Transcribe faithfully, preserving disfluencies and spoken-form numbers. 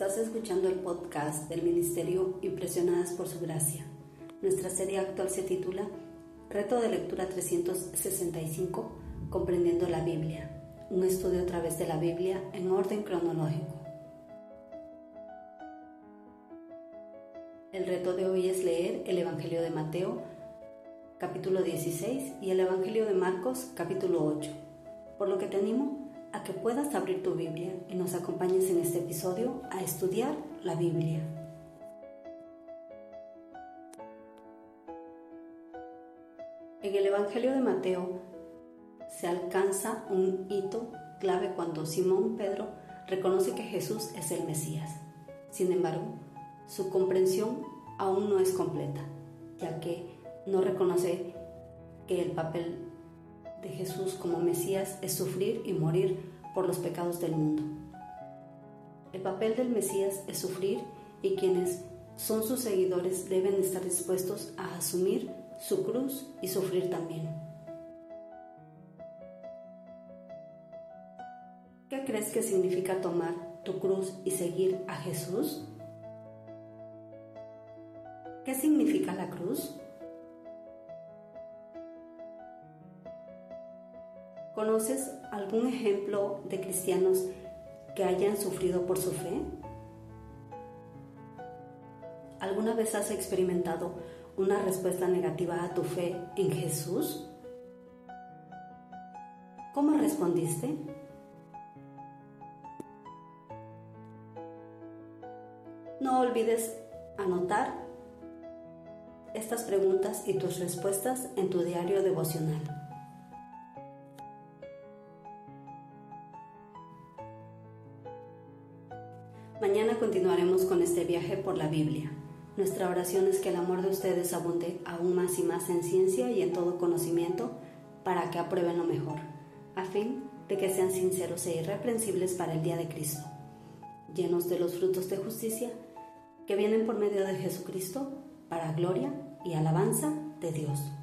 Estás escuchando el podcast del Ministerio Impresionadas por su Gracia. Nuestra serie actual se titula Reto de lectura trescientos sesenta y cinco Comprendiendo la Biblia. Un estudio a través de la Biblia en orden cronológico. El reto de hoy es leer el Evangelio de Mateo, capítulo dieciséis, y el Evangelio de Marcos, capítulo ocho. Por lo que te animo a que puedas abrir tu Biblia y nos acompañes en este episodio a estudiar la Biblia. En el Evangelio de Mateo se alcanza un hito clave cuando Simón Pedro reconoce que Jesús es el Mesías. Sin embargo, su comprensión aún no es completa, ya que no reconoce que el papel de Jesús como Mesías es sufrir y morir por los pecados del mundo. El papel del Mesías es sufrir, y quienes son sus seguidores deben estar dispuestos a asumir su cruz y sufrir también. ¿Qué crees que significa tomar tu cruz y seguir a Jesús? ¿Qué significa la cruz? ¿Conoces algún ejemplo de cristianos que hayan sufrido por su fe? ¿Alguna vez has experimentado una respuesta negativa a tu fe en Jesús? ¿Cómo respondiste? No olvides anotar estas preguntas y tus respuestas en tu diario devocional. Mañana continuaremos con este viaje por la Biblia. Nuestra oración es que el amor de ustedes abunde aún más y más en ciencia y en todo conocimiento, para que aprueben lo mejor, a fin de que sean sinceros e irreprensibles para el día de Cristo, llenos de los frutos de justicia que vienen por medio de Jesucristo, para gloria y alabanza de Dios.